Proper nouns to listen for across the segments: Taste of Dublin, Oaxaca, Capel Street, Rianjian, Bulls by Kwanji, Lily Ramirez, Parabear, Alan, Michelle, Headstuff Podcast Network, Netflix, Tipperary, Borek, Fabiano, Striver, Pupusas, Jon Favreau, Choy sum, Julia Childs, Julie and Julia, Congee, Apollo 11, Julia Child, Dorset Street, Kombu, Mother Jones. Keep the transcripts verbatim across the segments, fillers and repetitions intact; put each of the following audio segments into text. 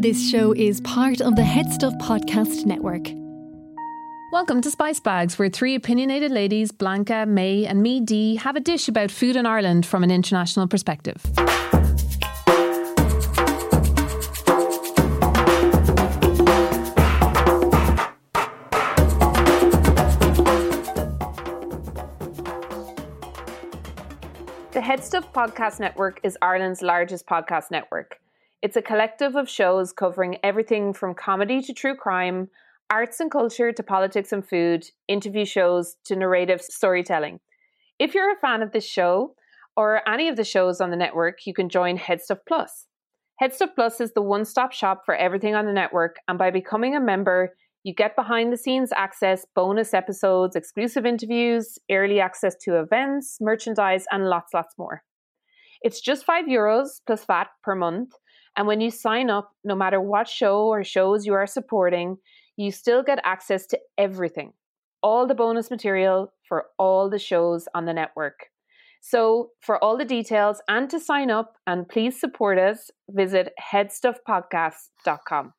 This show is part of the Headstuff Podcast Network. Welcome to Spice Bags, where three opinionated ladies, Blanca, May and me, Dee, have a dish about food in Ireland from an international perspective. The Headstuff Podcast Network is Ireland's largest podcast network. It's a collective of shows covering everything from comedy to true crime, arts and culture to politics and food, interview shows to narrative storytelling. If you're a fan of this show or any of the shows on the network, you can join Headstuff Plus. Headstuff Plus is the one-stop shop for everything on the network, and by becoming a member, you get behind-the-scenes access, bonus episodes, exclusive interviews, early access to events, merchandise, and lots, lots more. It's just five euros plus V A T per month, and when you sign up, no matter what show or shows you are supporting, you still get access to everything, all the bonus material for all the shows on the network. So for all the details and to sign up and please support us, visit headstuff podcast dot com.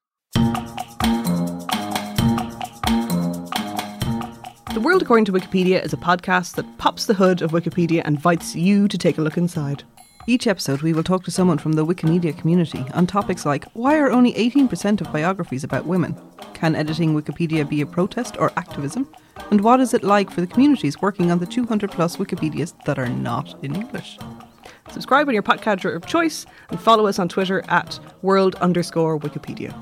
The World According to Wikipedia is a podcast that pops the hood of Wikipedia and invites you to take a look inside. Each episode we will talk to someone from the Wikimedia community on topics like why are only eighteen percent of biographies about women? Can editing Wikipedia be a protest or activism? And what is it like for the communities working on the two hundred plus Wikipedias that are not in English? Subscribe on your podcatcher of choice and follow us on Twitter at world underscore Wikipedia.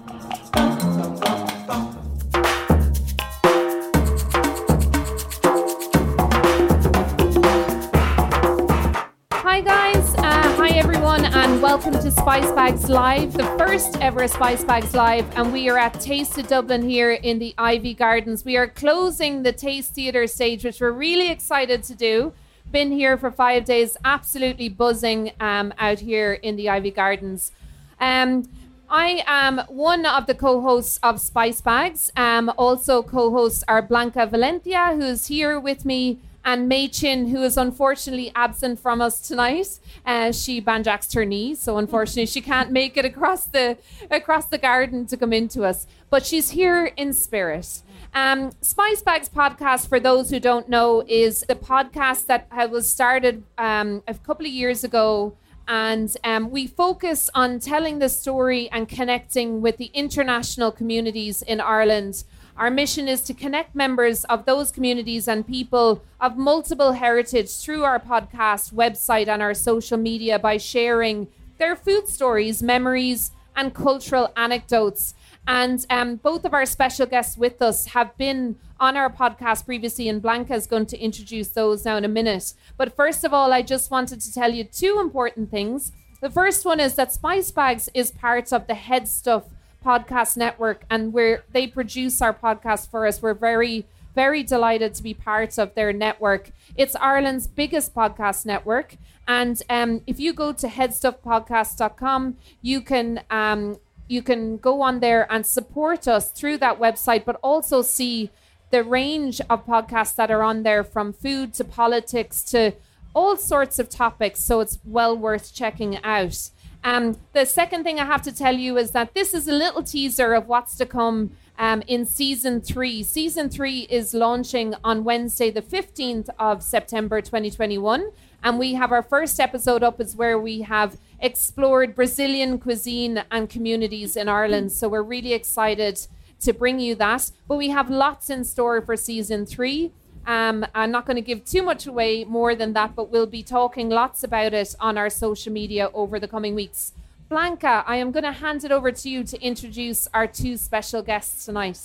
Welcome to Spice Bags Live, the first ever Spice Bags Live, and we are at Taste of Dublin here in the Ivy Gardens. We are closing the Taste Theatre stage, which we're really excited to do. Been here for five days, absolutely buzzing um, out here in the Ivy Gardens. Um, I am one of the co-hosts of Spice Bags. Um, also co-hosts are Blanca Valencia, who's here with me, and Mei Chin, who is unfortunately absent from us tonight. Uh, she banjacks her knee, so unfortunately she can't make it across the across the garden to come into us. But she's here in spirit. Um, Spice Bags podcast, for those who don't know, is the podcast that was started um, a couple of years ago. And um, we focus on telling the story and connecting with the international communities in Ireland. Our mission is to connect members of those communities and people of multiple heritage through our podcast, website, and our social media by sharing their food stories, memories, and cultural anecdotes. And um, both of our special guests with us have been on our podcast previously, and Blanca is going to introduce those now in a minute. But first of all, I just wanted to tell you two important things. The first one is that Spice Bags is part of the Headstuff Podcast Network, and where they produce our podcast for us. We're very, very delighted to be part of their network. It's Ireland's biggest podcast network. And um, if you go to headstuff podcast dot com, you can um, you can go on there and support us through that website, but also see the range of podcasts that are on there, from food to politics to all sorts of topics. So it's well worth checking out. Um, the second thing I have to tell you is that this is a little teaser of what's to come um, in season three. Season three is launching on Wednesday, the fifteenth of September, twenty twenty-one. And we have our first episode up is where we have explored Brazilian cuisine and communities in Ireland. So we're really excited to bring you that. But we have lots in store for season three. Um, I'm not going to give too much away more than that, but we'll be talking lots about it on our social media over the coming weeks. Blanca, I am going to hand it over to you to introduce our two special guests tonight.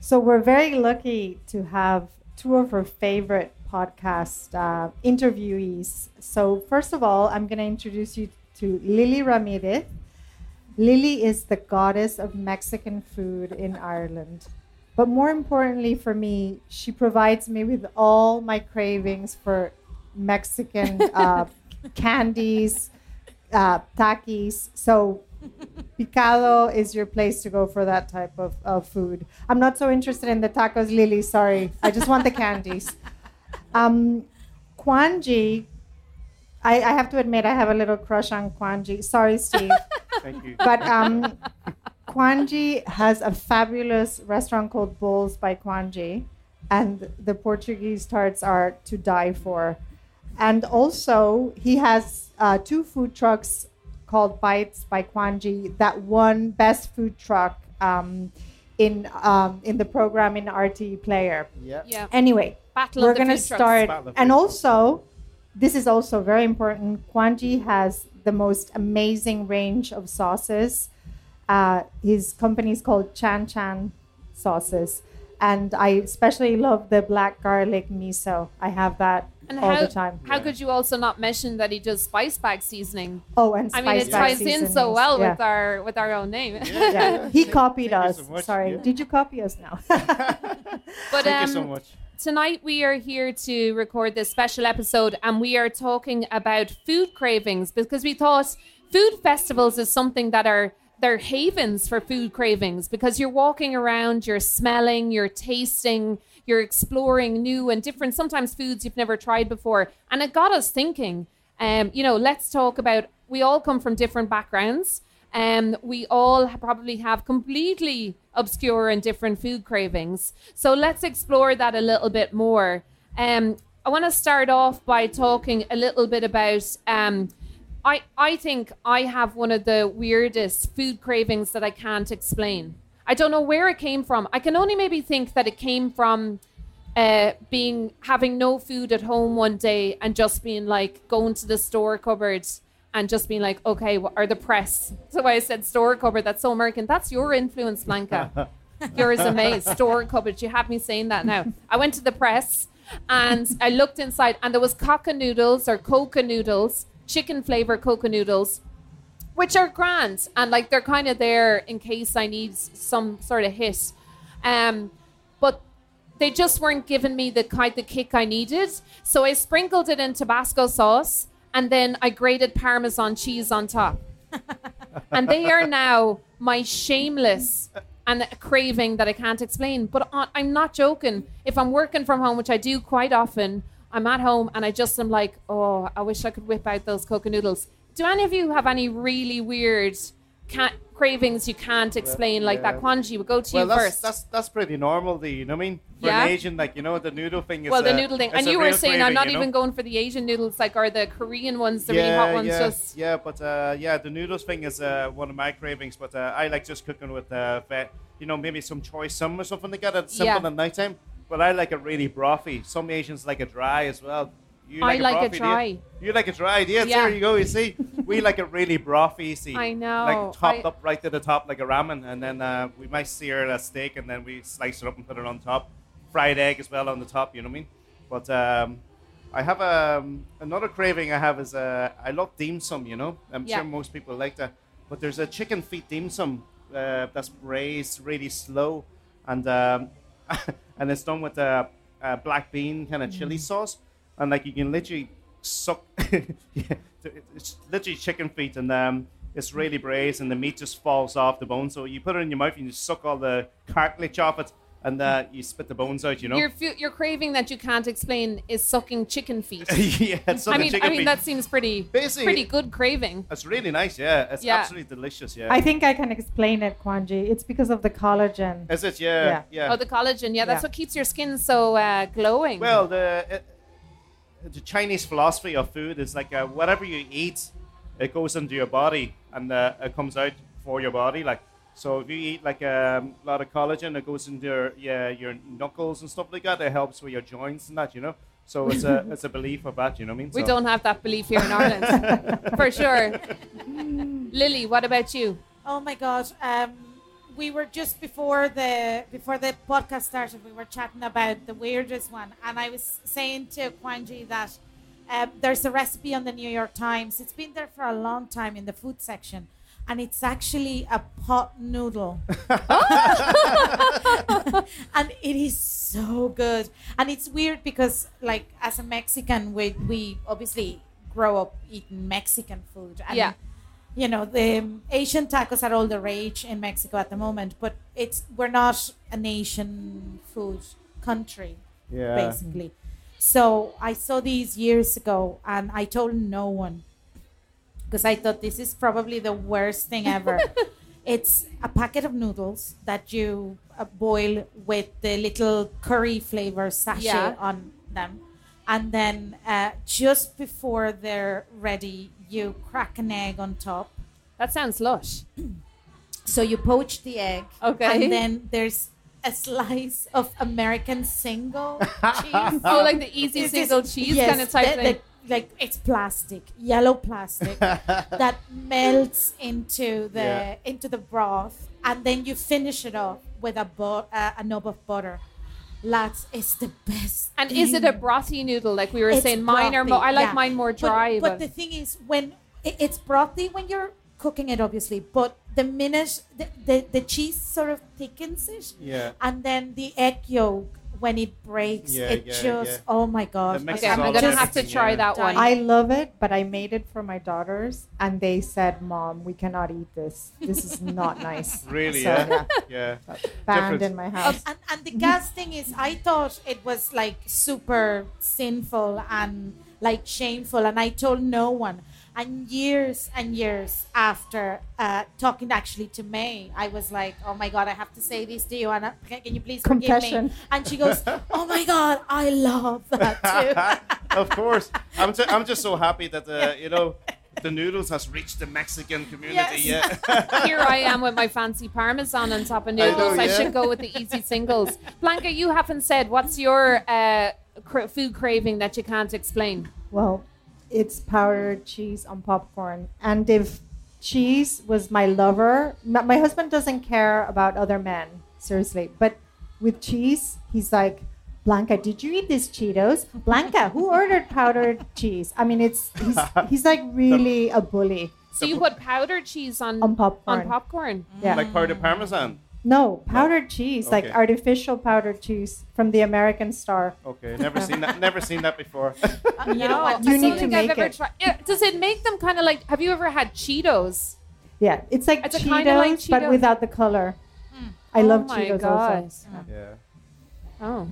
So we're very lucky to have two of our favorite podcast uh, interviewees. So first of all, I'm going to introduce you to Lily Ramirez. Lily is the goddess of Mexican food in Ireland. But more importantly for me, she provides me with all my cravings for Mexican uh, candies, uh, takis. So Picado is your place to go for that type of, of food. I'm not so interested in the tacos, Lily, sorry. I just want the candies. Um, Kwanji, I, I have to admit I have a little crush on Kwanji. Sorry, Steve. Thank you. But um, Kwanji has a fabulous restaurant called Bulls by Kwanji, and the Portuguese tarts are to die for. And also, he has uh, two food trucks called Bites by Kwanji that won Best Food Truck um, in um, in the program in R T E Player. Yeah. Yep. Anyway, Battle we're going to start. And also, this is also very important, Kwanji has the most amazing range of sauces. Uh, his company is called Chan Chan Sauces. And I especially love the black garlic miso. I have that and all how, the time. How yeah. could you also not mention that he does spice bag seasoning? Oh, and spice I mean, it yeah. ties in so well yeah. with our with our own name. Yeah. Yeah. He copied Thank us. So much, Sorry, yeah. did you copy us now? but, Thank um, you so much. Tonight we are here to record this special episode, and we are talking about food cravings because we thought food festivals is something that are. They're havens for food cravings because you're walking around, you're smelling, you're tasting, you're exploring new and different, sometimes foods you've never tried before. And it got us thinking, um, you know, let's talk about, we all come from different backgrounds and we all probably have completely obscure and different food cravings. So let's explore that a little bit more. Um, I want to start off by talking a little bit about um I, I think I have one of the weirdest food cravings that I can't explain. I don't know where it came from. I can only maybe think that it came from uh, being having no food at home one day and just being like going to the store cupboard and just being like, okay, what are the press? So I said store cupboard. That's so American. That's your influence, Blanca. Yours is amazing. Store cupboard. You have me saying that now. I went to the press and I looked inside and there was coca noodles or coca noodles. Chicken flavor coca noodles, which are grand and like they're kind of there in case I need some sort of hit, um, but they just weren't giving me the kind the kick I needed. So I sprinkled it in Tabasco sauce and then I grated Parmesan cheese on top, and they are now my shameless and a craving that I can't explain. But I'm not joking. If I'm working from home, which I do quite often. I'm at home and I just am like, oh, I wish I could whip out those coca noodles. Do any of you have any really weird ca- cravings you can't explain well, like yeah. that? Kwanji, we'll go to well, you that's, first. That's that's pretty normal, the, you know what I mean? For yeah. an Asian, like, you know, the noodle thing is well, the a, noodle thing. And you were saying craving, I'm not you know? even going for the Asian noodles, like, or the Korean ones, the yeah, really hot ones. Yeah, just... yeah but, uh, yeah, the noodles thing is uh, one of my cravings, but uh, I like just cooking with, uh, you know, maybe some choy sum or something like that. It's simple yeah. at nighttime. But I like it really brothy. Some Asians like it dry as well. You like I like it, brothy, it dry. You? you like it dry. Yeah, yeah. There you go. You see, we like it really brothy. See, I know. Like topped I... up right to the top like a ramen. And then uh, we might sear a steak and then we slice it up and put it on top. Fried egg as well on the top. You know what I mean? But um, I have um, another craving I have is uh, I love dim sum, you know. I'm yeah. sure most people like that. But there's a chicken feet dim sum uh, that's braised really slow. And... Um, and it's done with a, a black bean kind of chili sauce, and like you can literally suck, it's literally chicken feet, and um, it's really braised, and the meat just falls off the bone. So you put it in your mouth, and you suck all the cartilage off it, and uh, you spit the bones out. You know, your f- your craving that you can't explain is sucking chicken feet. yeah, it's sucking I mean, chicken I mean, feet. that seems pretty, Basically, pretty good craving. It's really nice. Yeah, it's yeah. absolutely delicious. Yeah, I think I can explain it, Kwanji. It's because of the collagen. Is it? Yeah, yeah. yeah. Oh, the collagen. Yeah, that's yeah. what keeps your skin so uh, glowing. Well, the it, the Chinese philosophy of food is like uh, whatever you eat, it goes into your body and uh, it comes out for your body, like. So if you eat like um, a lot of collagen, it goes into your yeah, your knuckles and stuff like that. It helps with your joints and that, you know. So it's a it's a belief of that, you know what I mean? We so. don't have that belief here in Ireland, for sure. Lily, what about you? Oh my God, um, we were just before the before the podcast started, we were chatting about the weirdest one, and I was saying to Kwanji that uh, there's a recipe on the New York Times. It's been there for a long time in the food section. And it's actually a pot noodle. And it is so good. And it's weird because, like, as a Mexican, we, we obviously grow up eating Mexican food. And, yeah. you know, the Asian tacos are all the rage in Mexico at the moment. But it's we're not an Asian food country, yeah. basically. So I saw these years ago, and I told no one. Because I thought this is probably the worst thing ever. It's a packet of noodles that you uh, boil with the little curry flavor sachet yeah. on them. And then uh, just before they're ready, you crack an egg on top. That sounds lush. So you poach the egg. Okay. And then there's a slice of American single cheese. Oh, like the easy it's single just, cheese yes, kind of type the, thing? The, like it's plastic, yellow plastic that melts into the yeah. into the broth, and then you finish it off with a bo- uh, a knob of butter. Lads, it's the best. And thing. Is it a brothy noodle like we were it's saying? Mine brothy, are more. I like yeah. mine more dry. But, but, but the thing is, when it, it's brothy when you're cooking it, obviously. But the minute the, the, the cheese sort of thickens it, yeah, and then the egg yolk. When it breaks, yeah, it yeah, just, yeah. oh my God. Okay, I'm going to have to try yeah. that one. I love it, but I made it for my daughters and they said, Mom, we cannot eat this. This is not nice. Really, so, yeah? Yeah. yeah. Banned in my house. Oh, and, and the gas thing is, I thought it was like super sinful and like shameful, and I told no one. And years and years after uh, talking actually to May, I was like, oh my God, I have to say this to you. And can you please forgive me? And she goes, oh my God, I love that too. Of course. I'm, t- I'm just so happy that, uh, you know, the noodles has reached the Mexican community. Yes. Yeah. Here I am with my fancy Parmesan on top of noodles. I, know, yeah. I should go with the easy singles. Blanca, you haven't said, what's your uh, cra- food craving that you can't explain? Well, it's powdered cheese on popcorn. And if cheese was my lover, my husband doesn't care about other men, seriously. But with cheese, he's like, Blanca, did you eat these Cheetos? Blanca, who ordered powdered cheese? I mean, it's he's, he's like really a bully. So you put powdered cheese on, on popcorn. On popcorn. Mm. Yeah. Like powdered Parmesan? No, powdered no. cheese, okay. Like artificial powdered cheese from the American Star. Okay, never seen that. Never seen that before. Uh, you no, know what? You need to make I've it. Tri- yeah, does it make them kind of like? Have you ever had Cheetos? Yeah, it's like, it's Cheetos, like Cheetos, but without the color. Mm. I oh love Cheetos God. Also. Yeah. yeah. Oh.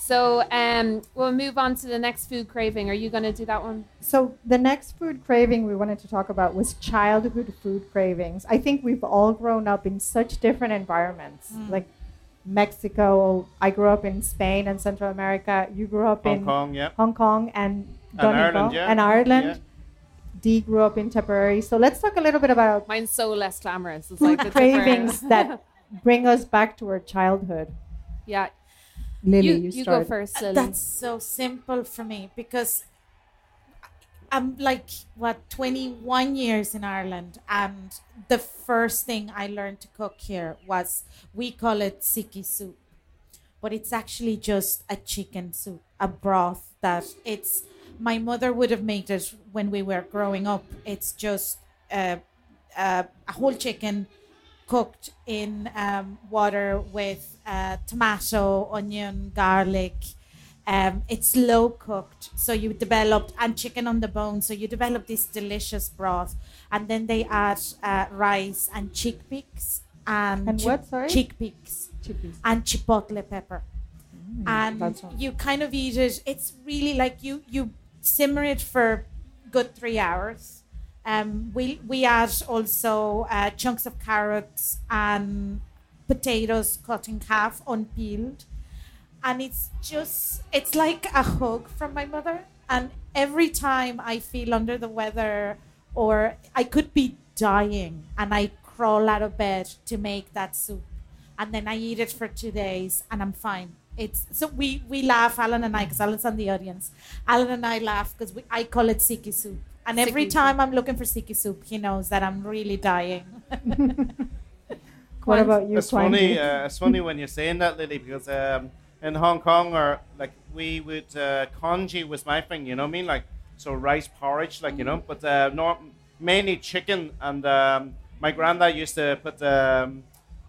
So um, we'll move on to the next food craving. Are you going to do that one? So the next food craving we wanted to talk about was childhood food cravings. I think we've all grown up in such different environments. Mm. Like Mexico, I grew up in Spain and Central America. You grew up Hong in Kong, yeah. Hong Kong and, and Ireland. Yeah. And Ireland. Yeah. Dee grew up in Tipperary. So let's talk a little bit about... Mine's so less glamorous. It's like the cravings that bring us back to our childhood. Yeah. Lily, you, you, you go first, Lily. That's so simple for me because I'm like, what, twenty-one years in Ireland, and the first thing I learned to cook here was, we call it siki soup, but it's actually just a chicken soup, a broth that it's, my mother would have made it when we were growing up. It's just uh, uh, a whole chicken cooked in um, water with uh, tomato, onion, garlic. Um, it's slow cooked, so you developed, and chicken on the bone, so you develop this delicious broth. And then they add uh, rice and chickpeas and, and chi- what? Sorry? Chickpeas, chickpeas and chipotle pepper. Mm, and you kind of eat it. It's really like you you simmer it for good three hours. Um, we we add also uh, chunks of carrots and potatoes cut in half, unpeeled, and it's just it's like a hug from my mother. And every time I feel under the weather or I could be dying, and I crawl out of bed to make that soup, and then I eat it for two days, and I'm fine. It's so we we laugh, Alan and I, because Alan's on the audience. Alan and I laugh because we I call it siki soup. And every time I'm looking for siki soup, he knows that I'm really dying. What about you, it's funny, uh, it's funny when you're saying that, Lily, because um, in Hong Kong, or like we would, uh, congee was my thing, you know what I mean? Like, so rice porridge, like, mm. you know, but uh, not, mainly chicken. And um, my granddad used to put um,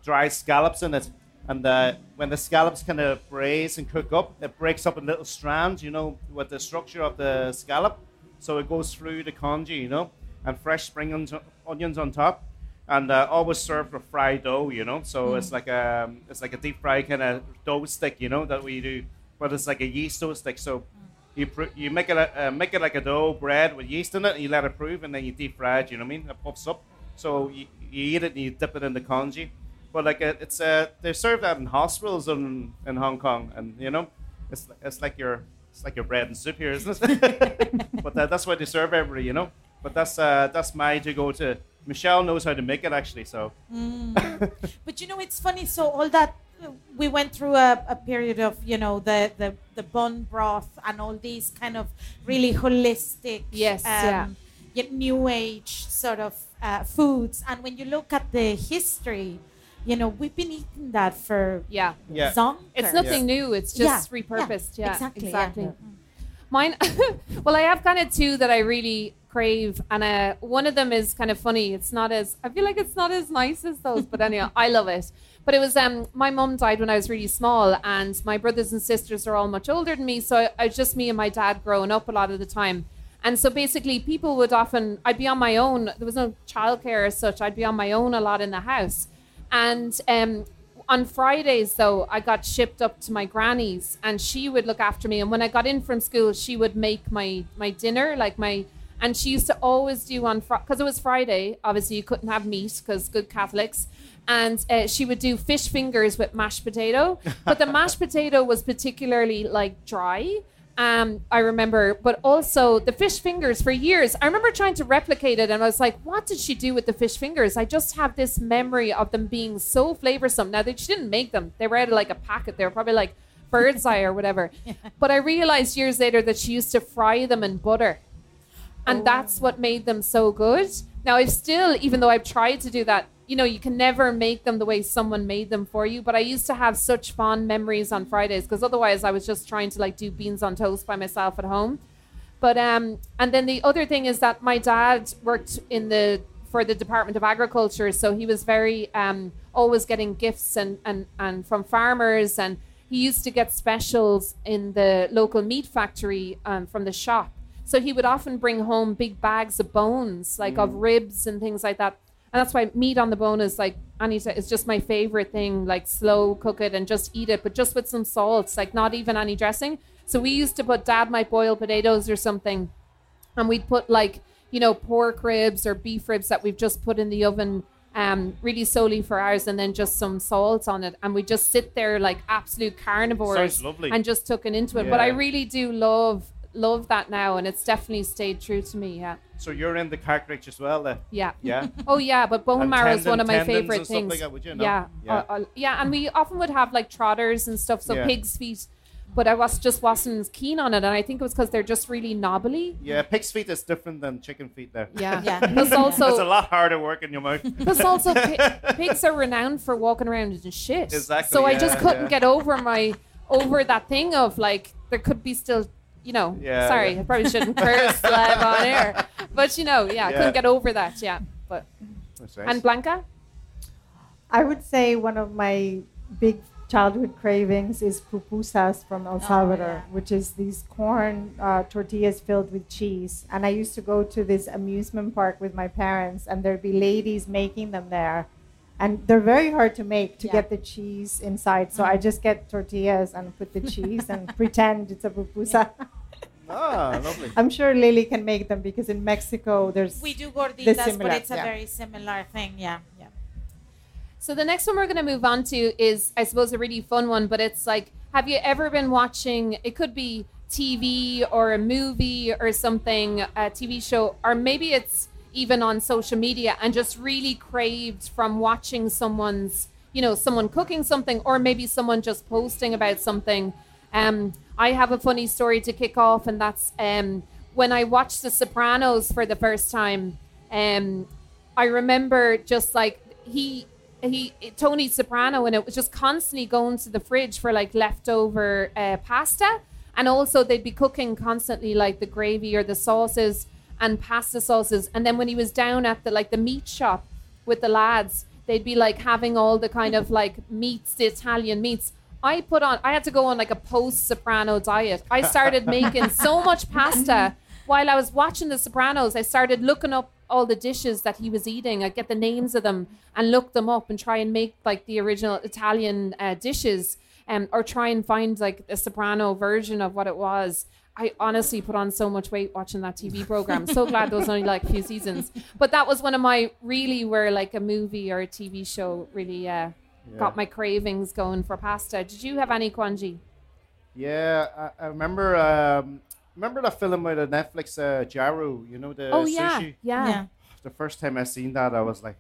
dry scallops in it. And uh, when the scallops kind of braise and cook up, it breaks up in little strands, you know, with the structure of the scallop. So it goes through the congee, you know, and fresh spring on- onions on top, and uh, always served with fried dough, you know. So mm. it's like a it's like a deep fried kind of dough stick, you know, that we do, but it's like a yeast dough stick. So you pr- you make it a, uh, make it like a dough bread with yeast in it, and you let it prove, and then you deep fry it. You know what I mean? It pops up. So you, you eat it and you dip it in the congee. But like it, it's uh, they serve that in hospitals in, in Hong Kong, and you know, it's it's like your it's like your bread and soup here, isn't it? But that, that's what they serve everybody, you know. But that's uh, that's my to go to. Michelle knows how to make it actually, so. Mm. But you know, it's funny. So all that we went through a, a period of, you know, the the the bun broth and all these kind of really holistic, yes, um, yeah. yet new age sort of uh, foods. And when you look at the history. You know, we've been eating that for yeah, yeah. some. It's nothing yeah. new. It's just yeah. repurposed. Yeah, yeah. exactly. exactly. Yeah. Mine. Well, I have kind of two that I really crave, and uh, one of them is kind of funny. It's not as I feel like it's not as nice as those, but anyhow, I love it. But it was um, my mum died when I was really small, and my brothers and sisters are all much older than me, so I, I was just me and my dad growing up a lot of the time. And so basically, people would often I'd be on my own. There was no childcare as such. I'd be on my own a lot in the house. And um, on Fridays, though, I got shipped up to my granny's and she would look after me. And when I got in from school, she would make my, my dinner, like my, and she used to always do on Friday, because it was Friday, obviously you couldn't have meat because good Catholics. And uh, she would do fish fingers with mashed potato. But the mashed potato was particularly like dry. Um, I remember, but also the fish fingers for years. I remember trying to replicate it and I was like, what did she do with the fish fingers? I just have this memory of them being so flavoursome. Now, they, she didn't make them. They were out of like a packet. They were probably like bird's eye or whatever. Yeah. But I realised years later that she used to fry them in butter. And oh. that's what made them so good. Now, I've still, even though I've tried to do that, you know, you can never make them the way someone made them for you. But I used to have such fond memories on Fridays because otherwise I was just trying to like do beans on toast by myself at home. But um, and then the other thing is that my dad worked in the for the Department of Agriculture. So he was very um, always getting gifts and, and, and from farmers. And he used to get specials in the local meat factory um, from the shop. So he would often bring home big bags of bones, like mm. of ribs and things like that. And that's why meat on the bone is like, Anita, it's just my favorite thing, like slow cook it and just eat it, but just with some salts, like not even any dressing. So we used to put, Dad might boil potatoes or something. And we'd put like, you know, pork ribs or beef ribs that we've just put in the oven um, really slowly for hours and then just some salt on it. And we just sit there like absolute carnivores. Sounds lovely. And just tucking into it. Yeah. But I really do love, love that now. And it's definitely stayed true to me, yeah. So you're in the cartridge as well, then? Yeah. Yeah. Oh, yeah. But bone and marrow tendon, is one of my favorite things. Like that, would you know? Yeah. Yeah. Uh, uh, yeah. And we often would have like trotters and stuff, so yeah. pig's feet. But I was just wasn't keen on it, and I think it was because they're just really knobbly. Yeah, pig's feet is different than chicken feet, there. Yeah, yeah. It's a lot harder work in your mouth. Because also, pi- pigs are renowned for walking around in shit. Exactly. So yeah, I just couldn't yeah. get over my over that thing of like there could be still. You know, yeah, sorry, yeah. I probably shouldn't curse live on air. But, you know, yeah, I yeah. couldn't get over that, yeah. But nice. And Blanca? I would say one of my big childhood cravings is pupusas from El Salvador, oh, yeah. which is these corn uh, tortillas filled with cheese. And I used to go to this amusement park with my parents, and there'd be ladies making them there. And they're very hard to make to yeah. get the cheese inside. So mm. I just get tortillas and put the cheese and pretend it's a pupusa. Ah, lovely. I'm sure Lily can make them because in Mexico there's... We do gorditas, but it's a yeah. very similar thing. Yeah, yeah. So the next one we're going to move on to is, I suppose, a really fun one. But it's like, have you ever been watching... It could be T V or a movie or something, a T V show. Or maybe it's... even on social media and just really craved from watching someone's, you know, someone cooking something or maybe someone just posting about something. Um, I have a funny story to kick off, and that's um, when I watched The Sopranos for the first time. Um, I remember just like he, he, Tony Soprano, and it was just constantly going to the fridge for like leftover uh, pasta. And also they'd be cooking constantly like the gravy or the sauces and pasta sauces. And then when he was down at the like the meat shop with the lads, they'd be like having all the kind of like meats, the Italian meats. I put on, I had to go on like a post-Soprano diet. I started making so much pasta while I was watching The Sopranos. I started looking up all the dishes that he was eating. I'd get the names of them and look them up and try and make like the original Italian uh, dishes um, or try and find like a Soprano version of what it was. I honestly put on so much weight watching that T V program. So glad there was only like a few seasons. But that was one of my really where like a movie or a T V show really uh, yeah. got my cravings going for pasta. Did you have any Kwanji? Yeah, I, I remember um, remember that film with the Netflix uh, Jaru, you know, the oh, sushi? Yeah, yeah, yeah. The first time I seen that, I was like,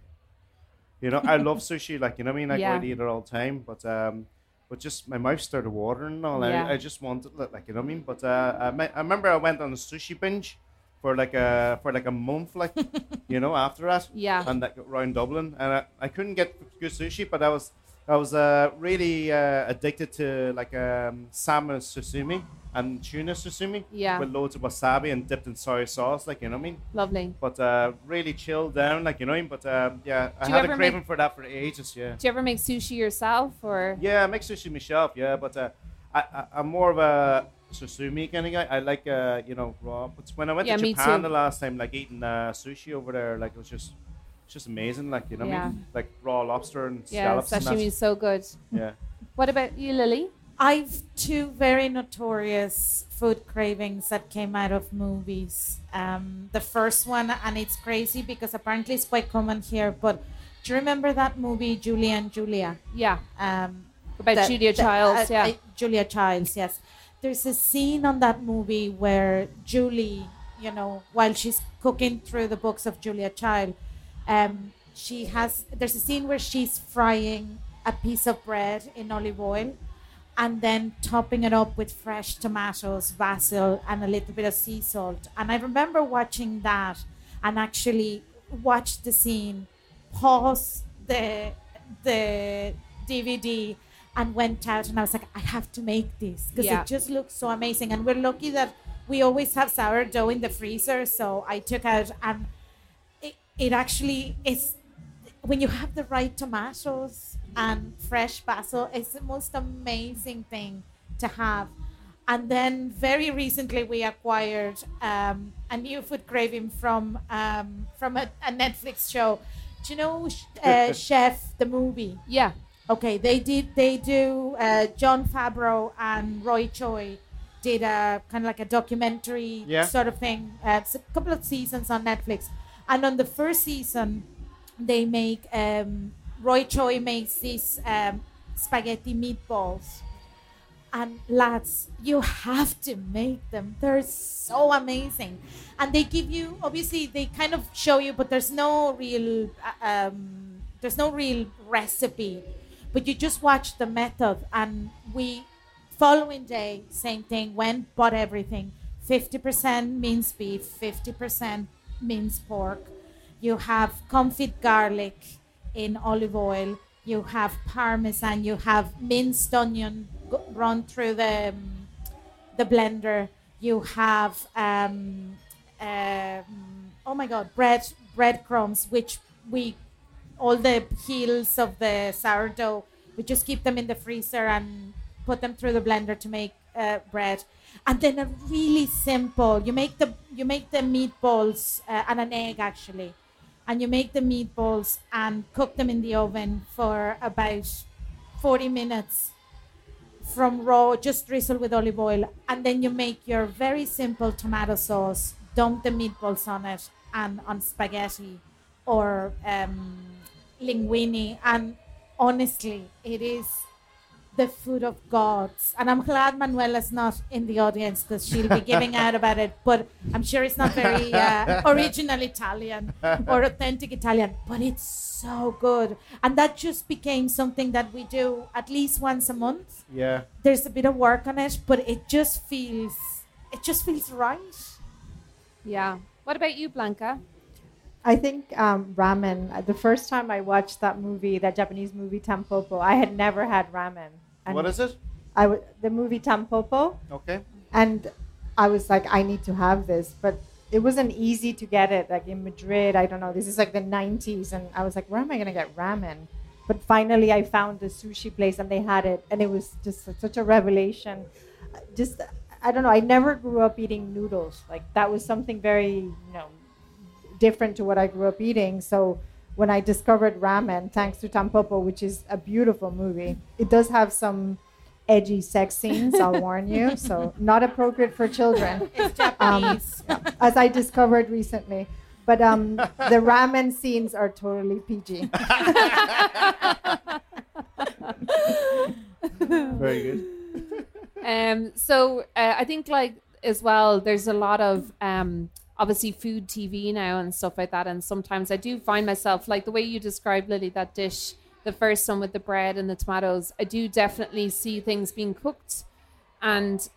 you know, I love sushi. Like, you know what I mean? Like, yeah. I'd eat it all the time. But... Um, But just my mouth started watering and all. Yeah. I, I just wanted, like, you know what I mean? But uh, I, I remember I went on a sushi binge for like a for like a month, like, you know, after that. Yeah. And like around Dublin, and I, I couldn't get good sushi, but I was I was uh, really uh, addicted to like um, salmon sashimi and tuna sashimi. Yeah. With loads of wasabi and dipped in soy sauce, like, you know what I mean? Lovely. But uh, really chilled down, like, you know what I mean? But uh, yeah, I had a craving make, for that for ages, yeah. Do you ever make sushi yourself, or? Yeah, I make sushi myself, yeah. But uh, I, I, I'm more of a sashimi kind of guy. I like, uh, you know, raw. But when I went yeah, to Japan the last time, like eating uh, sushi over there, like it was just... It's just amazing, like, you know yeah. what I mean? Like raw lobster and yeah, scallops. Yeah, sashimi is so good. Yeah. What about you, Lily? I've two very notorious food cravings that came out of movies. Um, the first one, and it's crazy because apparently it's quite common here, but do you remember that movie, Julie and Julia? Yeah. Um, about the, Julia the, Childs, uh, yeah. Uh, Julia Childs, yes. There's a scene on that movie where Julie, you know, while she's cooking through the books of Julia Child, Um, she has, there's a scene where she's frying a piece of bread in olive oil and then topping it up with fresh tomatoes, basil, and a little bit of sea salt. And I remember watching that and actually watched the scene, paused the, the D V D and went out and I was like, I have to make this because yeah. it just looks so amazing. And we're lucky that we always have sourdough in the freezer. So I took out and it actually is, when you have the right tomatoes and fresh basil, it's the most amazing thing to have. And then very recently we acquired um, a new food craving from um, from a, a Netflix show. Do you know uh, Chef, the movie? Yeah. Okay, they did. They do, uh, Jon Favreau and Roy Choi did a kind of like a documentary yeah. sort of thing. Uh, it's a couple of seasons on Netflix. And on the first season, they make, um, Roy Choi makes these um, spaghetti meatballs. And lads, you have to make them. They're so amazing. And they give you, obviously, they kind of show you, but there's no real, um, there's no real recipe. But you just watch the method. And we, following day, same thing, went, bought everything. fifty percent minced beef, fifty percent minced pork, you have confit garlic in olive oil, you have parmesan, you have minced onion go- run through the um, the blender, you have um, um, oh my god bread breadcrumbs, which we all the heels of the sourdough, we just keep them in the freezer and put them through the blender to make uh, bread. And then a really simple, you make the you make the meatballs uh, and an egg actually, and you make the meatballs and cook them in the oven for about forty minutes from raw, just drizzle with olive oil, and then you make your very simple tomato sauce, dump the meatballs on it and on spaghetti or um, linguine, and honestly it is the food of gods. And I'm glad Manuela's not in the audience because she'll be giving out about it, but I'm sure it's not very uh, original Italian or authentic Italian, but it's so good. And that just became something that we do at least once a month. Yeah. There's a bit of work on it, but it just feels, it just feels right. Yeah. What about you, Blanca? I think um, ramen. The first time I watched that movie, that Japanese movie, Tampopo, I had never had ramen. And what is it? I w- the movie Tampopo. Okay. And I was like, I need to have this, but it wasn't easy to get it. Like in Madrid, I don't know. This is like the nineties, and I was like, where am I gonna get ramen? But finally, I found a sushi place, and they had it, and it was just such a revelation. Just I don't know. I never grew up eating noodles. Like that was something very you know different to what I grew up eating. So when I discovered ramen, thanks to Tampopo, which is a beautiful movie, it does have some edgy sex scenes, I'll warn you. So not appropriate for children. It's Japanese. Um, yeah, as I discovered recently. But um, the ramen scenes are totally P G. Very good. Um, so uh, I think like as well, there's a lot of um, obviously food T V now and stuff like that. And sometimes I do find myself like the way you described, Lily, that dish, the first one with the bread and the tomatoes. I do definitely see things being cooked and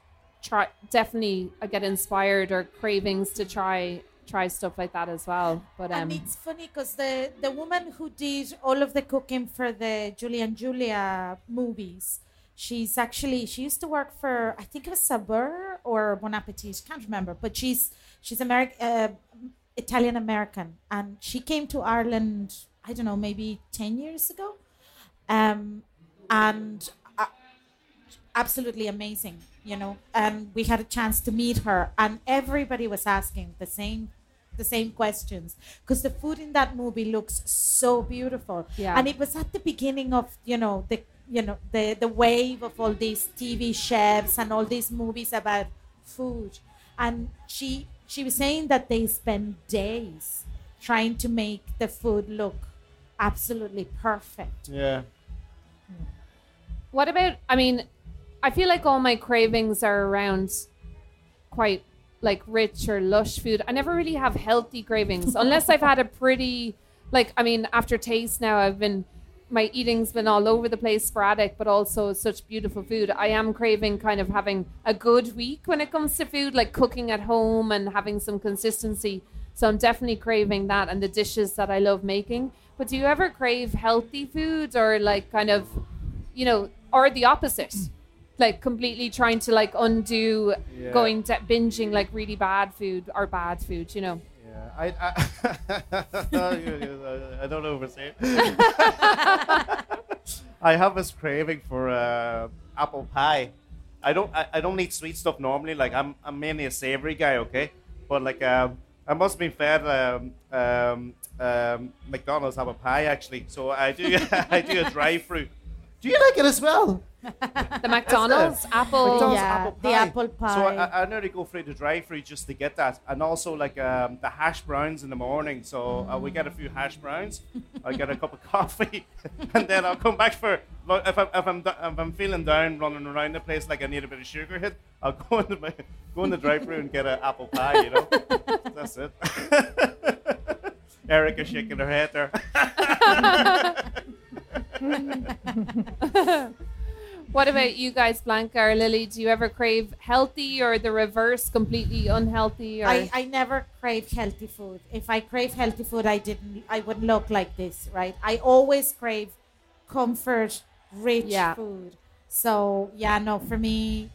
try, definitely I get inspired or cravings to try try stuff like that as well. But um, and it's funny because the, the woman who did all of the cooking for the Julia and Julia movies, she's actually, she used to work for, I think it was Sabur or Bon Appetit, can't remember, but she's she's Ameri- uh, Italian-American, and she came to Ireland, I don't know, maybe ten years ago, um, and uh, absolutely amazing, you know, and we had a chance to meet her, and everybody was asking the same the same questions, because the food in that movie looks so beautiful. Yeah. And it was at the beginning of, you know, the you know the, the wave of all these T V chefs and all these movies about food, and she she was saying that they spend days trying to make the food look absolutely perfect. Yeah. What about, I mean, I feel like all my cravings are around quite like rich or lush food. I never really have healthy cravings unless I've had a pretty, like, I mean, after Taste now I've been, my eating's been all over the place, sporadic, but also such beautiful food. I am craving kind of having a good week when it comes to food, like cooking at home and having some consistency. So I'm definitely craving that and the dishes that I love making. But do you ever crave healthy foods or like kind of, you know, or the opposite? Like completely trying to like undo yeah. going to binging like really bad food or bad food, you know? Yeah, I I, I don't oversay it. I have this craving for uh, apple pie. I don't I, I don't eat sweet stuff normally. Like I'm I'm mainly a savory guy, okay? But like... Uh, I must be fed. Um, um, um, McDonald's have a pie actually, so I do. I do a dry fruit. Do you like it as well? The McDonald's apple, McDonald's yeah, apple pie. The apple pie. So I, I nearly go through the dry fruit just to get that, and also like um, the hash browns in the morning. So uh, we get a few hash browns. I get a cup of coffee, and then I'll come back for if I'm if I'm if I'm feeling down, running around the place like I need a bit of sugar hit. I'll go in the go in the dry fruit and get an apple pie. You know, that's it. Erica shaking her head there. What about you guys, Blanca or Lily? Do you ever crave healthy or the reverse, completely unhealthy? Or? I, I never crave healthy food. If I crave healthy food, I didn't. I wouldn't look like this, right? I always crave comfort, rich yeah. food. So yeah, no, for me,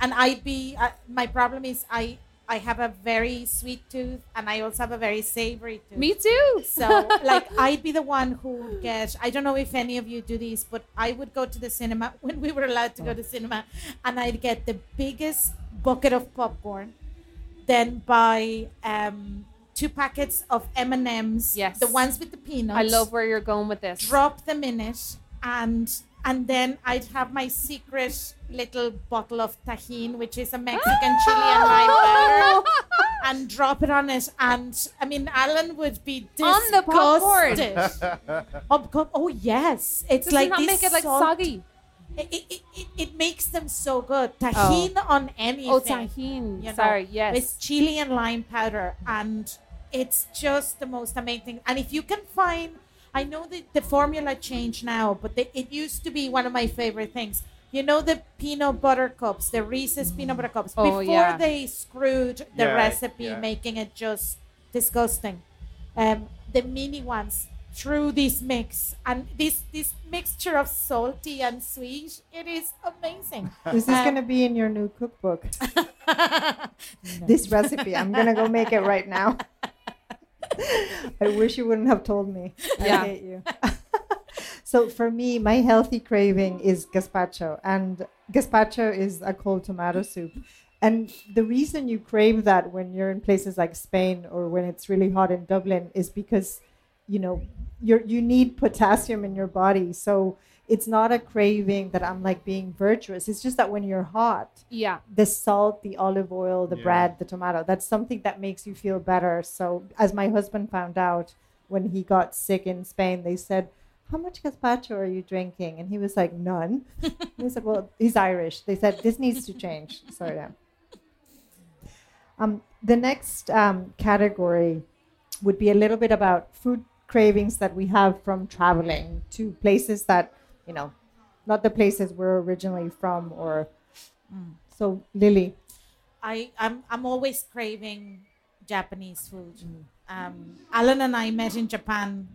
and I'd be. Uh, my problem is I. I have a very sweet tooth, and I also have a very savory tooth. Me too. So, like, I'd be the one who would get, I don't know if any of you do this, but I would go to the cinema when we were allowed to go to cinema, and I'd get the biggest bucket of popcorn, then buy um, two packets of M and M's, yes, the ones with the peanuts. I love where you're going with this. Drop them in it, and... And then I'd have my secret little bottle of tajin, which is a Mexican chili and lime powder, and drop it on it. And I mean, Alan would be disgusted. On the popcorn. oh, oh, yes. It's Does like not this make it like salt. Soggy? It, it, it, it makes them so good. Tajin oh. on anything. Oh, tajin. You know, Sorry, yes. With chili and lime powder. And it's just the most amazing thing. And if you can find... I know that the formula changed now, but the, it used to be one of my favorite things. You know the peanut butter cups, the Reese's peanut butter cups. Oh, Before yeah. they screwed the yeah, recipe, yeah. making it just disgusting. Um, the mini ones through this mix and this this mixture of salty and sweet, it is amazing. This um, is going to be in your new cookbook. This recipe, I'm going to go make it right now. I wish you wouldn't have told me. Yeah. I hate you. So for me, my healthy craving is gazpacho, and gazpacho is a cold tomato soup. And the reason you crave that when you're in places like Spain or when it's really hot in Dublin is because you know, you're, you need potassium in your body. So it's not a craving that I'm like being virtuous. It's just that when you're hot, yeah, the salt, the olive oil, the yeah. bread, the tomato, that's something that makes you feel better. So as my husband found out when he got sick in Spain, they said, how much gazpacho are you drinking? And he was like, none. They said, well, he's Irish. They said, this needs to change. Sorry. Um, the next um, category would be a little bit about food cravings that we have from traveling to places that, you know, not the places we're originally from. Or mm. So, Lily. I, I'm, I'm always craving Japanese food. Mm. Um, Alan and I met in Japan,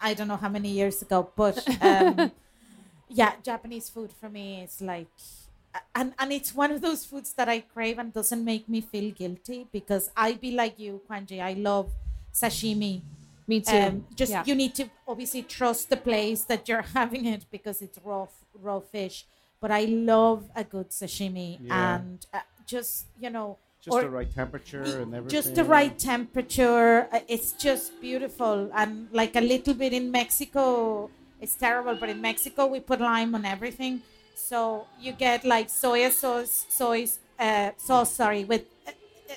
I don't know how many years ago, but um, yeah, Japanese food for me is like, and, and it's one of those foods that I crave and doesn't make me feel guilty, because I be like you, Kwanji, I love sashimi. Me too. Um, just yeah. You need to obviously trust the place that you're having it, because it's raw, raw fish. But I love a good sashimi yeah. and uh, just, you know, Just or the right temperature it, and everything. Just the right temperature. It's just beautiful. And like a little bit in Mexico, it's terrible. But in Mexico, we put lime on everything. So you get like soy sauce, soy uh, sauce, sorry, with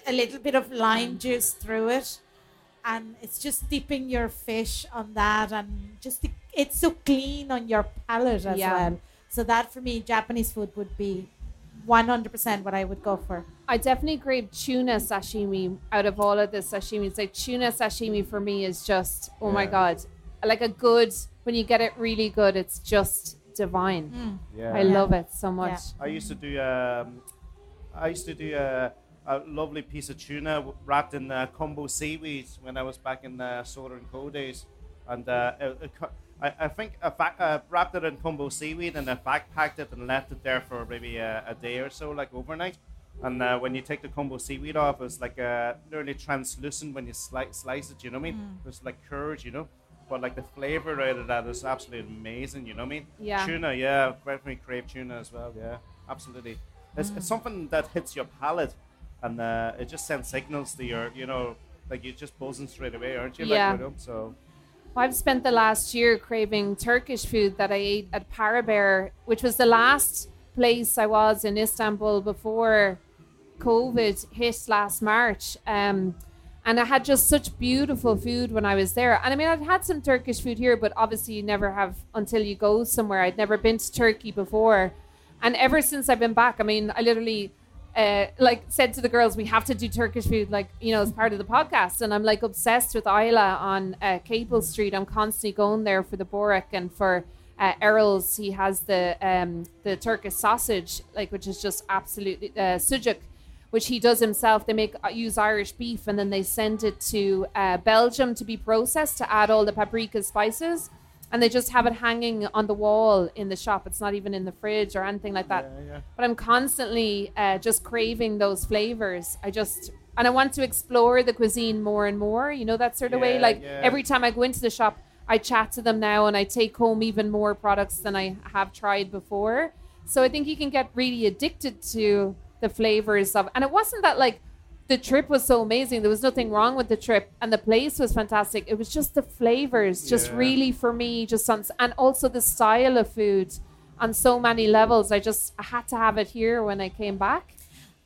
a, a little bit of lime juice through it. And it's just dipping your fish on that. And just the, it's so clean on your palate as yeah. well. So that for me, Japanese food would be one hundred percent what I would go for. I definitely crave tuna sashimi out of all of the sashimi. It's like tuna sashimi for me is just, oh yeah. my God. Like a good, when you get it really good, it's just divine. Mm. Yeah. I yeah. love it so much. Yeah. I used to do, um, I used to do a, a lovely piece of tuna wrapped in uh, kombu seaweed when I was back in uh, Southern Co days. And uh, it, it, I, I think I back, uh, wrapped it in kombu seaweed and I backpacked it and left it there for maybe a, a day or so, like overnight. And uh, when you take the kombu seaweed off, it's like uh, nearly translucent when you slice, slice it, you know what I mean? Mm. It's like curd, you know? But like the flavor out of that is absolutely amazing, you know what I mean? Yeah. Tuna, yeah, definitely crave tuna as well, yeah, absolutely. It's, mm. it's something that hits your palate and uh, it just sends signals to your, you know, like you're just buzzing straight away, aren't you? Yeah. Like, you know, so... I've spent the last year craving Turkish food that I ate at Parabear, which was the last place I was in Istanbul before COVID hit last March. Um, and I had just such beautiful food when I was there. And I mean, I've had some Turkish food here, but obviously you never have until you go somewhere. I'd never been to Turkey before. And ever since I've been back, I mean, I literally... Uh, like said to the girls, we have to do Turkish food, like, you know, as part of the podcast. And I'm like obsessed with Ayla on uh, Capel Street. I'm constantly going there for the borek and for uh, Errol's. He has the um, the Turkish sausage, like, which is just absolutely uh, sujuk, which he does himself. They make use Irish beef and then they send it to uh, Belgium to be processed to add all the paprika spices. And they just have it hanging on the wall in the shop. It's not even in the fridge or anything like that. Yeah, yeah. But I'm constantly uh, just craving those flavors. I just, and I want to explore the cuisine more and more, you know, that sort of yeah, way. Like yeah. every time I go into the shop, I chat to them now and I take home even more products than I have tried before. So I think you can get really addicted to the flavors of, and it wasn't that like, the trip was so amazing. There was nothing wrong with the trip and the place was fantastic. It was just the flavors, just yeah. really for me, just on, and also the style of food on so many levels. I just I had to have it here when I came back.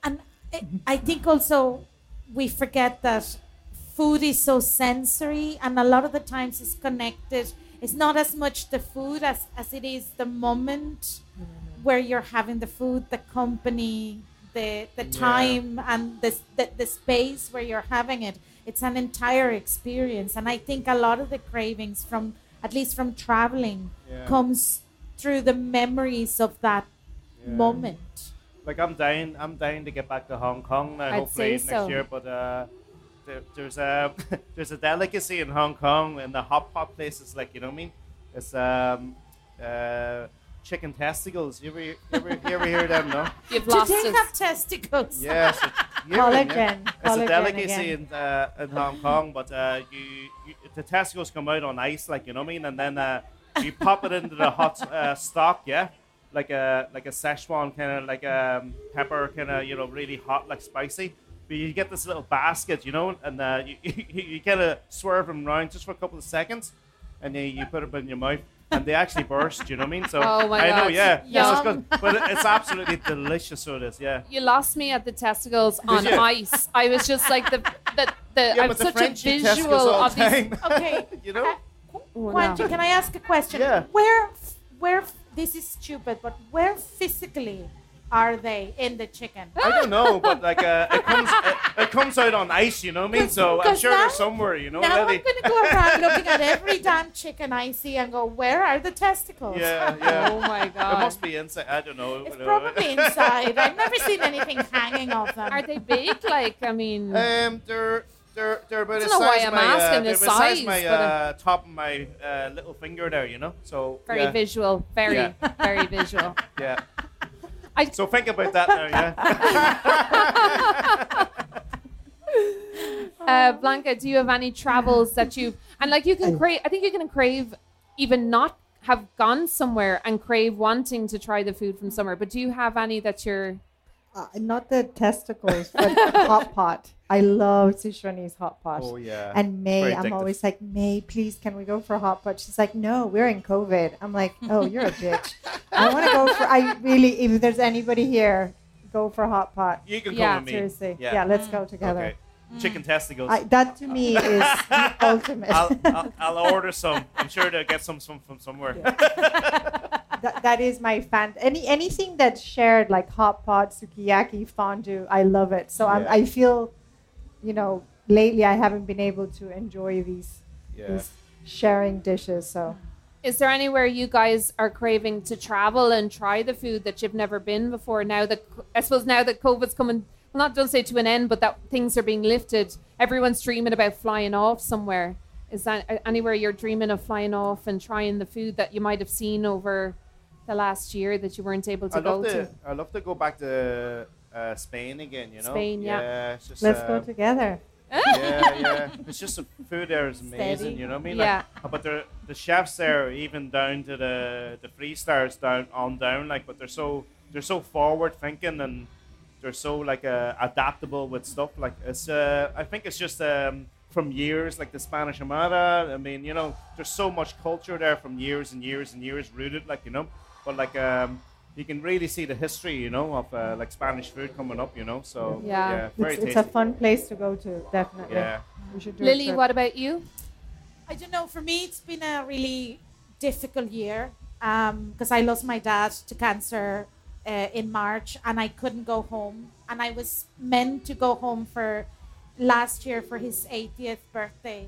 And it, I think also we forget that food is so sensory and a lot of the times it's connected. It's not as much the food as, as it is the moment mm-hmm. where you're having the food, the company, the the time yeah. and the, the the space where you're having it. It's an entire experience. And I think a lot of the cravings from, at least from traveling, yeah. comes through the memories of that yeah. moment. Like I'm dying, I'm dying to get back to Hong Kong now, I'd hopefully next so. year. But uh, there, there's a there's a delicacy in Hong Kong and the hot pot places, like, you know what I mean? It's um uh chicken testicles. You ever, you ever, you ever hear them, no? You've lost us. Do they have testicles? Yes. Collagen. It's a delicacy in, uh, in Hong Kong, but uh, you, you the testicles come out on ice, like, you know what I mean? And then uh, you pop it into the hot uh, stock, yeah? Like a like a Szechuan kind of, like a um, pepper kind of, you know, really hot, like spicy. But you get this little basket, you know, and uh, you, you you kind of swerve them around just for a couple of seconds, and then you, you put them in your mouth, and they actually burst. You know what I mean? So oh my I God. know, yeah, it's good, but it's absolutely delicious. So it is, yeah. You lost me at the testicles Did on you? ice. I was just like the the, the yeah, I'm but such the a visual of the these. Okay, you know. Uh, Kwanji, no. Can I ask a question? Yeah. Where, where this is stupid, but where physically are they in the chicken? I don't know, but like uh, it comes, it, it comes out on ice. You know what I mean? So I'm sure now, they're somewhere. You know. Now I'm gonna go around looking at every damn chicken I see and go, where are the testicles? Yeah, yeah. Oh my God. It must be inside. I don't know. It's probably inside. I've never seen anything hanging off them. Are they big? Like I mean, um, they're. They're, they're about the size of my, uh, the size, size my uh, top of my uh, little finger there, you know? So Very yeah. visual. Very, yeah. very visual. Yeah. I... So think about that now, yeah? uh, Blanca, do you have any travels that you... And like you can crave... I think you can crave even not have gone somewhere and crave wanting to try the food from somewhere. But do you have any that you're... Uh, not the testicles, but hot pot. I love Sushrani's hot pot. Oh, yeah. And May, I'm always like, May, please, can we go for a hot pot? She's like, no, we're in COVID. I'm like, oh, you're a bitch. I want to go for, I really, if there's anybody here, go for a hot pot. You can yeah, come with me. Seriously. Yeah. yeah, let's go together. Okay. Chicken testicles. I, that to me is the ultimate. I'll, I'll, I'll order some. I'm sure they'll get some, some from somewhere. Yeah. that, that is my fan. Any Anything that's shared, like hot pot, sukiyaki, fondue, I love it. So yeah. I'm, I feel... You know, lately I haven't been able to enjoy these, yeah. these sharing dishes. So, is there anywhere you guys are craving to travel and try the food that you've never been before? Now that I suppose now that COVID's coming, well, not don't say to an end, but that things are being lifted. Everyone's dreaming about flying off somewhere. Is that anywhere you're dreaming of flying off and trying the food that you might have seen over the last year that you weren't able to I'd go love to? I love to go back to. Uh, Spain again, you know? Spain, yeah. yeah it's just, Let's uh, go together. Yeah, yeah. It's just the food there is amazing, Steady. you know what I mean? Yeah. Like, but the the chefs there, even down to the the three stars down on down, like, but they're so they're so forward thinking and they're so like uh, adaptable with stuff. Like it's, uh, I think it's just um, from years, like the Spanish Armada. I mean, you know, there's so much culture there from years and years and years rooted, like you know, but like. Um, You can really see the history, you know, of uh, like Spanish food coming up, you know. So yeah, yeah very it's, it's a fun place to go to, definitely. Yeah. We should do Lily, what about you? I don't know. For me, it's been a really difficult year because um, I lost my dad to cancer uh, in March, and I couldn't go home. And I was meant to go home for last year for his eightieth birthday,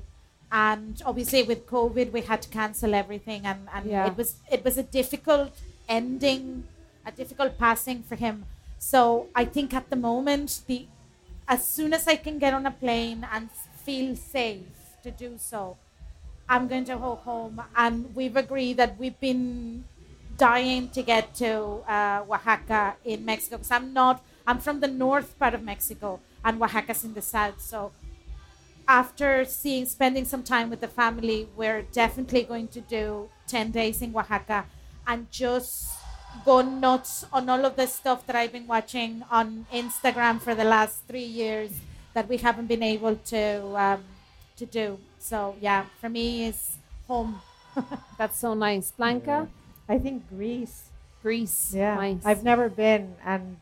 and obviously with COVID, we had to cancel everything, and, and yeah. it was it was a difficult ending. A difficult passing for him. So I think at the moment, the as soon as I can get on a plane and feel safe to do so, I'm going to go home. And we've agreed that we've been dying to get to uh, Oaxaca in Mexico. Because I'm not, I'm from the north part of Mexico and Oaxaca's in the south. So after seeing, spending some time with the family, we're definitely going to do ten days in Oaxaca and just go nuts on all of the stuff that I've been watching on Instagram for the last three years that we haven't been able to um, to do. So yeah, for me is home. That's so nice. Blanca? Yeah. I think Greece. Greece. Yeah. Nice. I've never been and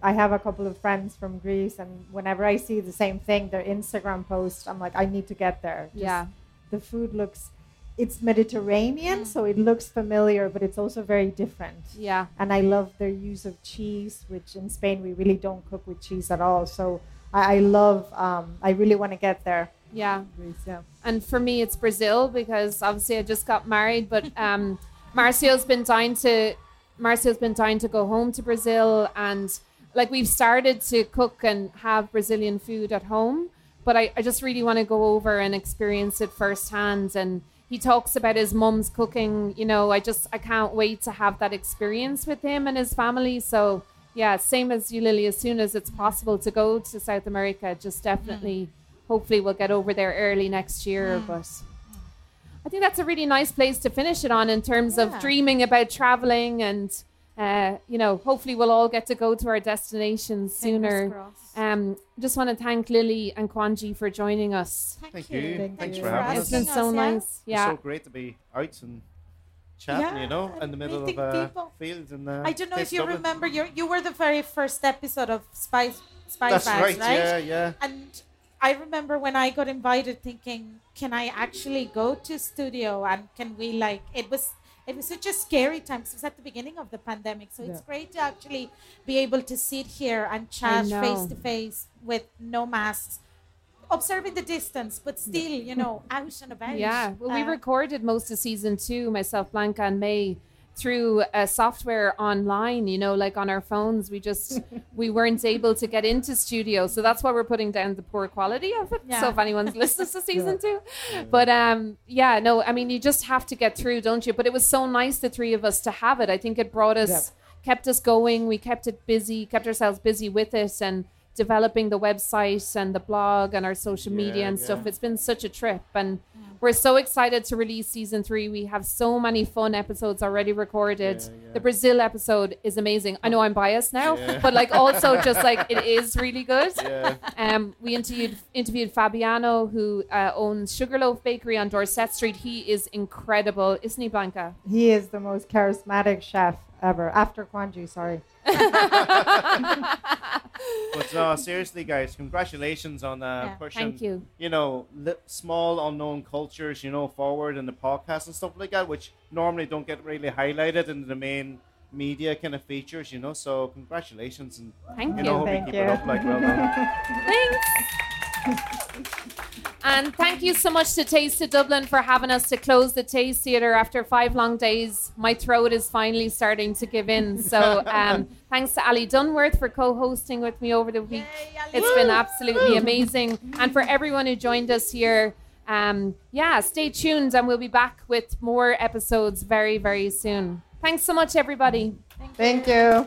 I have a couple of friends from Greece and whenever I see the same thing, their Instagram post, I'm like, I need to get there. Just, yeah. The food looks... It's Mediterranean, so it looks familiar, but it's also very different. Yeah. And I love their use of cheese, which in Spain, we really don't cook with cheese at all. So I, I love, um, I really want to get there. Yeah. Greece, yeah. And for me, it's Brazil, because obviously I just got married, but um, Marcio's been dying to, Marcio's been dying to go home to Brazil. And like we've started to cook and have Brazilian food at home, but I, I just really want to go over and experience it firsthand. And he talks about his mum's cooking, you know, I just, I can't wait to have that experience with him and his family. So yeah, same as you, Lily, as soon as it's possible to go to South America, just definitely, mm. hopefully we'll get over there early next year. Mm. But I think that's a really nice place to finish it on in terms yeah. of dreaming about traveling and uh, you know, hopefully we'll all get to go to our destinations sooner. Um, just want to thank Lily and Kwanji for joining us. Thank, thank you. you. Thank Thanks you. for having it's us. It's been so nice. Yes. Yeah. It's so great to be out and chatting, yeah, you know, in the middle of uh, fields. And uh, I don't know if you Dublin. remember, you you were the very first episode of Spice Spice Bags, right? right? Yeah, yeah. And I remember when I got invited, thinking, can I actually go to studio and can we like? It was it was such a scary time. It was at the beginning of the pandemic, so yeah. it's great to actually be able to sit here and chat face to face with no masks, observing the distance, but still, you know, out and about. Yeah, well, we uh, recorded most of season two, myself, Blanca, and Mei, through uh, software online, you know, like on our phones. We just, we weren't able to get into studio. So that's why we're putting down the poor quality of it. Yeah. So if anyone's listening to season yeah. two. Yeah. But um, yeah, no, I mean, you just have to get through, don't you? But it was so nice, the three of us, to have it. I think it brought us, yeah. kept us going. We kept it busy, kept ourselves busy with it and developing the website and the blog and our social yeah, media and yeah. stuff. It's been such a trip. And we're so excited to release season three. We have so many fun episodes already recorded. Yeah, yeah. The Brazil episode is amazing. I know I'm biased now, yeah. but like also just like it is really good. Yeah. Um, we interviewed interviewed Fabiano, who uh, owns Sugarloaf Bakery on Dorset Street. He is incredible, isn't he, Blanca? He is the most charismatic chef ever. After Kwanji, sorry. But no, seriously, guys, congratulations on uh, yeah, pushing, thank you. you know, li- small unknown cultures, you know, forward in the podcast and stuff like that, which normally don't get really highlighted in the main media kind of features, you know. So congratulations, and thank you. you know, hope thank you keep you. it up, like, well done. Thanks. And thank you so much to Taste of Dublin for having us to close the Taste Theatre after five long days. My throat is finally starting to give in. So um, thanks to Ali Dunworth for co-hosting with me over the week. Yay, it's been absolutely amazing. And for everyone who joined us here, um, yeah, stay tuned and we'll be back with more episodes very, very soon. Thanks so much, everybody. Thank you. Thank you.